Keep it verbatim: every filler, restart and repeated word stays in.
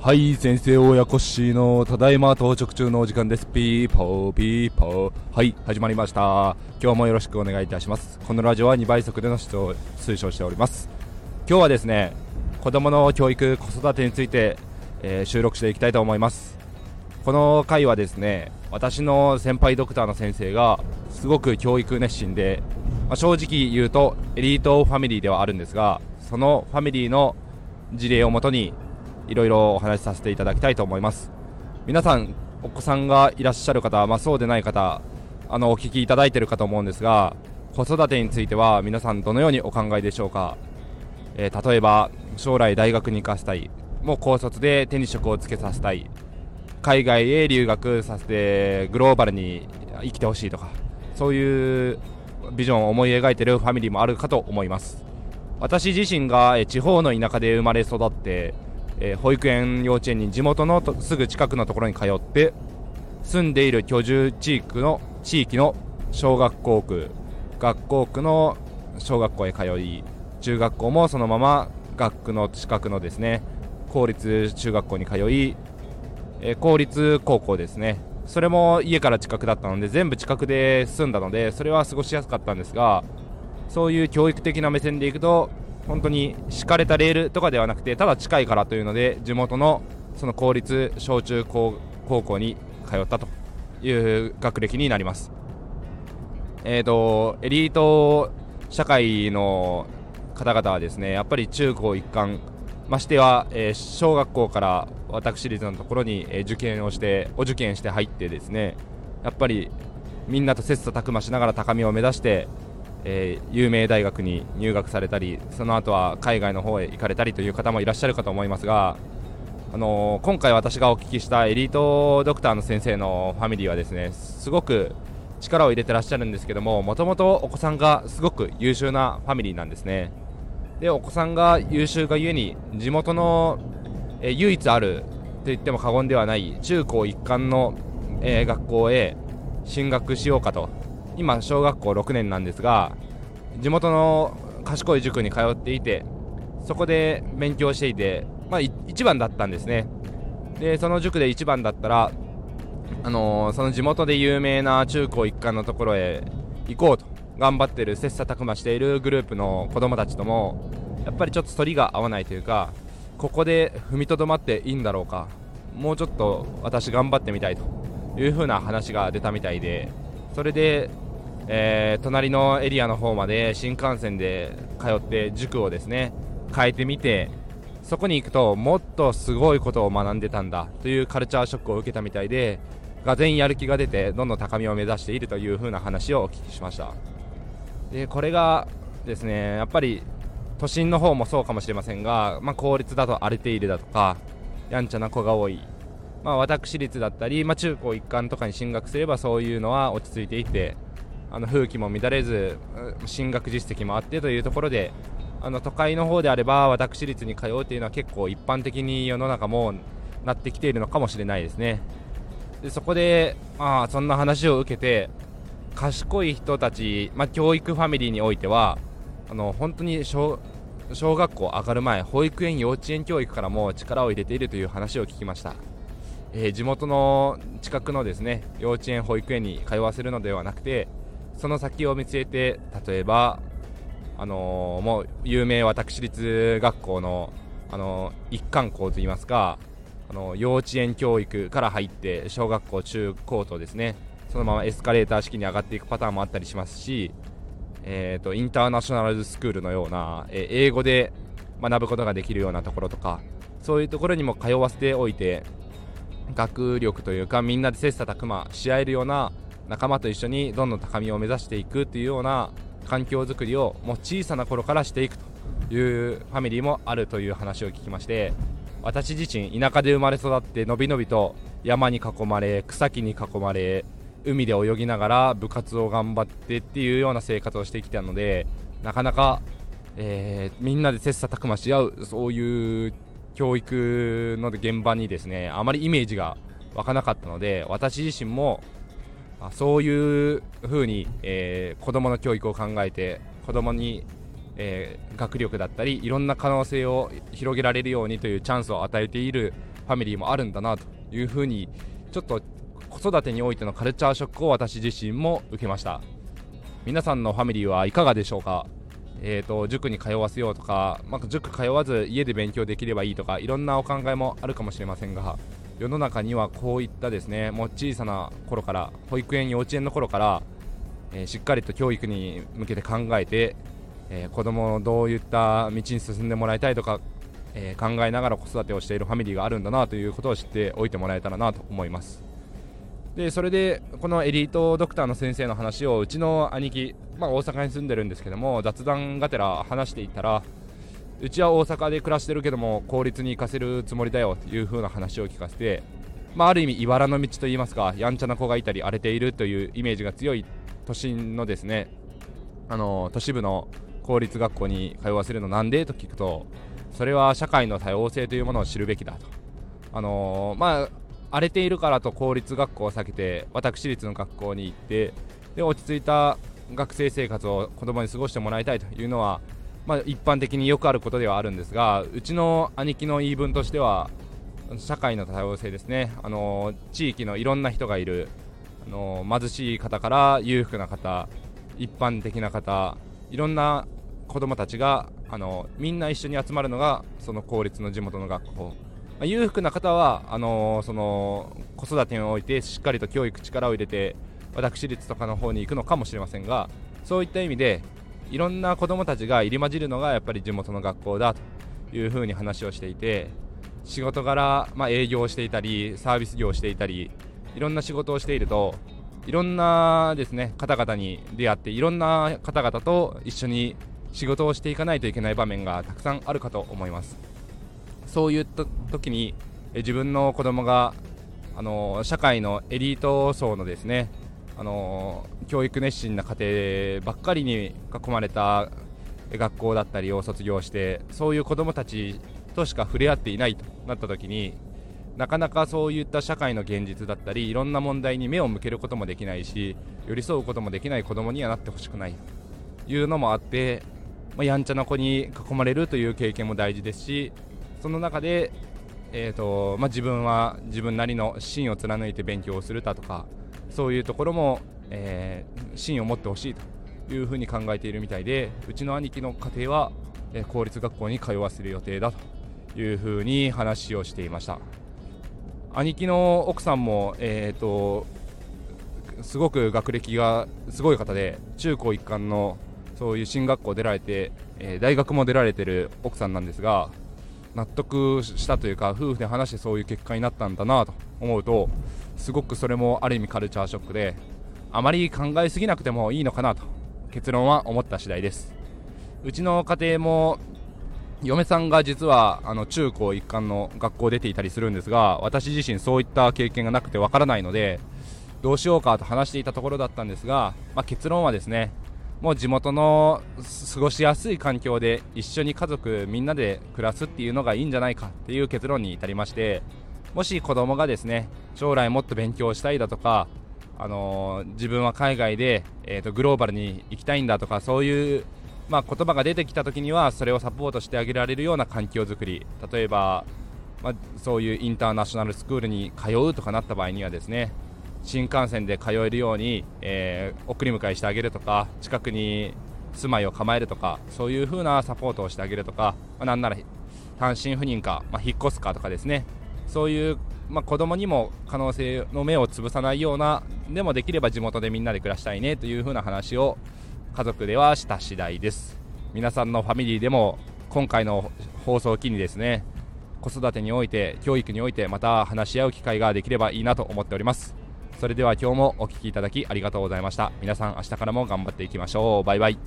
はい、先生親コッシーのただいま到着中のお時間です。ピーポーピーポー。はい、始まりました。今日もよろしくお願いいたします。このラジオはにばい速での視聴を推奨しております。今日はですね、子供の教育、子育てについて、えー、収録していきたいと思います。この回はですね、私の先輩ドクターの先生がすごく教育熱心で、まあ、正直言うとエリートファミリーではあるんですが、そのファミリーの事例をもとにいろいろお話しさせていただきたいと思います。皆さんお子さんがいらっしゃる方、まあ、そうでない方、あのお聞きいただいているかと思うんですが、子育てについては皆さんどのようにお考えでしょうか。えー、例えば将来大学に行かせたい、もう高卒で手に職をつけさせたい、海外へ留学させてグローバルに生きてほしいとか、そういうビジョンを思い描いているファミリーもあるかと思います。私自身が地方の田舎で生まれ育って、えー、保育園、幼稚園に地元のとすぐ近くのところに通って、住んでいる居住地域の地域の小学校区、学校区の小学校へ通い、中学校もそのまま学区の近くのですね、公立中学校に通い、えー、公立高校ですね、それも家から近くだったので全部近くで住んだので、それは過ごしやすかったんですが、そういう教育的な目線でいくと本当に敷かれたレールとかではなくて、ただ近いからというので地元のその公立小中高高校に通ったという学歴になります。えーと、エリート社会の方々はですね、やっぱり中高一貫、ましては、えー、小学校から私立のところに受験をしてお受験して入ってですね、やっぱりみんなと切磋琢磨しながら高みを目指してえー、有名大学に入学されたり、その後は海外の方へ行かれたりという方もいらっしゃるかと思いますが、あのー、今回私がお聞きしたエリートドクターの先生のファミリーはですね、すごく力を入れてらっしゃるんですけども、もともとお子さんがすごく優秀なファミリーなんですね。で、お子さんが優秀がゆえに地元の、えー、唯一あると言っても過言ではない中高一貫の、えー、学校へ進学しようかと。今小学校ろくねんなんですが、地元の賢い塾に通っていて、そこで勉強していて、まあ、いちばんだったんですね。で、その塾でいちばんだったら、あのー、その地元で有名な中高一貫のところへ行こうと頑張ってる、切磋琢磨しているグループの子供たちともやっぱりちょっと反りが合わないというか、ここで踏みとどまっていいんだろうか、もうちょっと私頑張ってみたいというふうな話が出たみたいで、それでえー、隣のエリアの方まで新幹線で通って塾をですね変えてみて、そこに行くともっとすごいことを学んでたんだというカルチャーショックを受けたみたいで、がぜんやる気が出てどんどん高みを目指しているという風な話をお聞きしました。で、これがですね、やっぱり都心の方もそうかもしれませんが、まあ、公立だと荒れているだとかやんちゃな子が多い、まあ、私立だったり、まあ、中高一貫とかに進学すればそういうのは落ち着いていて、あの風紀も乱れず進学実績もあってというところで、あの都会の方であれば私立に通うというのは結構一般的に世の中もなってきているのかもしれないですね。で、そこで、まあ、そんな話を受けて賢い人たち、まあ、教育ファミリーにおいてはあの本当に 小, 小学校上がる前、保育園幼稚園教育からも力を入れているという話を聞きました。えー、地元の近くのですね幼稚園保育園に通わせるのではなくて、その先を見据えて、例えば、あのー、もう有名私立学校の、あのー、一貫校といいますか、あのー、幼稚園教育から入って小学校、中高とですね、そのままエスカレーター式に上がっていくパターンもあったりしますし、えーと、インターナショナルスクールのような、えー、英語で学ぶことができるようなところとか、そういうところにも通わせておいて、学力というかみんなで切磋琢磨し合えるような仲間と一緒にどんどん高みを目指していくというような環境づくりをもう小さな頃からしていくというファミリーもあるという話を聞きまして、私自身田舎で生まれ育ってのびのびと山に囲まれ、草木に囲まれ、海で泳ぎながら部活を頑張ってっていうような生活をしてきたので、なかなか、えー、みんなで切磋琢磨し合うそういう教育の現場にですねあまりイメージが湧かなかったので、私自身もそういう風に、えー、子供の教育を考えて子供にえー、学力だったりいろんな可能性を広げられるようにというチャンスを与えているファミリーもあるんだなというふうに、ちょっと子育てにおいてのカルチャーショックを私自身も受けました。皆さんのファミリーはいかがでしょうか。えーと、塾に通わせようとか、まあ、塾通わず家で勉強できればいいとか、いろんなお考えもあるかもしれませんが、世の中にはこういったですね、もう小さな頃から、保育園幼稚園の頃から、えー、しっかりと教育に向けて考えて、えー、子供をどういった道に進んでもらいたいとか、えー、考えながら子育てをしているファミリーがあるんだなということを知っておいてもらえたらなと思います。でそれでこのエリートドクターの先生の話をうちの兄貴、まあ、大阪に住んでるんですけども、雑談がてら話していたら、うちは大阪で暮らしてるけども公立に行かせるつもりだよという風な話を聞かせて、まあ、ある意味茨の道といいますか、やんちゃな子がいたり荒れているというイメージが強い都心のですね、あの都市部の公立学校に通わせるのなんでと聞くと、それは社会の多様性というものを知るべきだと。あのー、まあ荒れているからと公立学校を避けて私立の学校に行って、で落ち着いた学生生活を子供に過ごしてもらいたいというのは、まあ、一般的によくあることではあるんですが、うちの兄貴の言い分としては社会の多様性ですね。あの地域のいろんな人がいる、あの貧しい方から裕福な方、一般的な方、いろんな子供たちがあのみんな一緒に集まるのがその公立の地元の学校。裕福な方はあのー、その子育てにおいてしっかりと教育力を入れて私立とかの方に行くのかもしれませんが、そういった意味でいろんな子どもたちが入り混じるのがやっぱり地元の学校だというふうに話をしていて、仕事柄、まあ、営業をしていたりサービス業をしていたりいろんな仕事をしていると、いろんなですね方々に出会って、いろんな方々と一緒に仕事をしていかないといけない場面がたくさんあるかと思います。そういった時に自分の子供があの社会のエリート層のですね、あの教育熱心な家庭ばっかりに囲まれた学校だったりを卒業して、そういう子供たちとしか触れ合っていないとなった時に、なかなかそういった社会の現実だったりいろんな問題に目を向けることもできないし、寄り添うこともできない子供にはなってほしくないというのもあって、まあ、やんちゃな子に囲まれるという経験も大事ですし、その中で、えーとまあ、自分は自分なりの芯を貫いて勉強をするだとか、そういうところも、えー、芯を持ってほしいというふうに考えているみたいで、うちの兄貴の家庭は、えー、公立学校に通わせる予定だというふうに話をしていました。兄貴の奥さんも、えーと、すごく学歴がすごい方で、中高一貫のそういう進学校出られて、えー、大学も出られてる奥さんなんですが、納得したというか、夫婦で話してそういう結果になったんだなと思うと、すごくそれもある意味カルチャーショックで、あまり考えすぎなくてもいいのかなと結論は思った次第です。うちの家庭も嫁さんが実はあの中高一貫の学校出ていたりするんですが、私自身そういった経験がなくてわからないので、どうしようかと話していたところだったんですが、まあ、結論はですね、もう地元の過ごしやすい環境で一緒に家族みんなで暮らすっていうのがいいんじゃないかっていう結論に至りまして、もし子供がですね、将来もっと勉強したいだとか、あのー、自分は海外で、えーと、グローバルに行きたいんだとか、そういう、まあ、言葉が出てきた時にはそれをサポートしてあげられるような環境づくり、例えば、まあ、そういうインターナショナルスクールに通うとかなった場合にはですね、新幹線で通えるように、えー、送り迎えしてあげるとか、近くに住まいを構えるとか、そういう風なサポートをしてあげるとか、まあ、なんなら単身赴任か、まあ、引っ越すかとかですね、そういう、まあ、子供にも可能性の目を潰さないような、でもできれば地元でみんなで暮らしたいねという風な話を家族ではした次第です。皆さんのファミリーでも今回の放送を機にですね、子育てにおいて教育においてまた話し合う機会ができればいいなと思っております。それでは今日もお聞きいただきありがとうございました。皆さん明日からも頑張っていきましょう。バイバイ。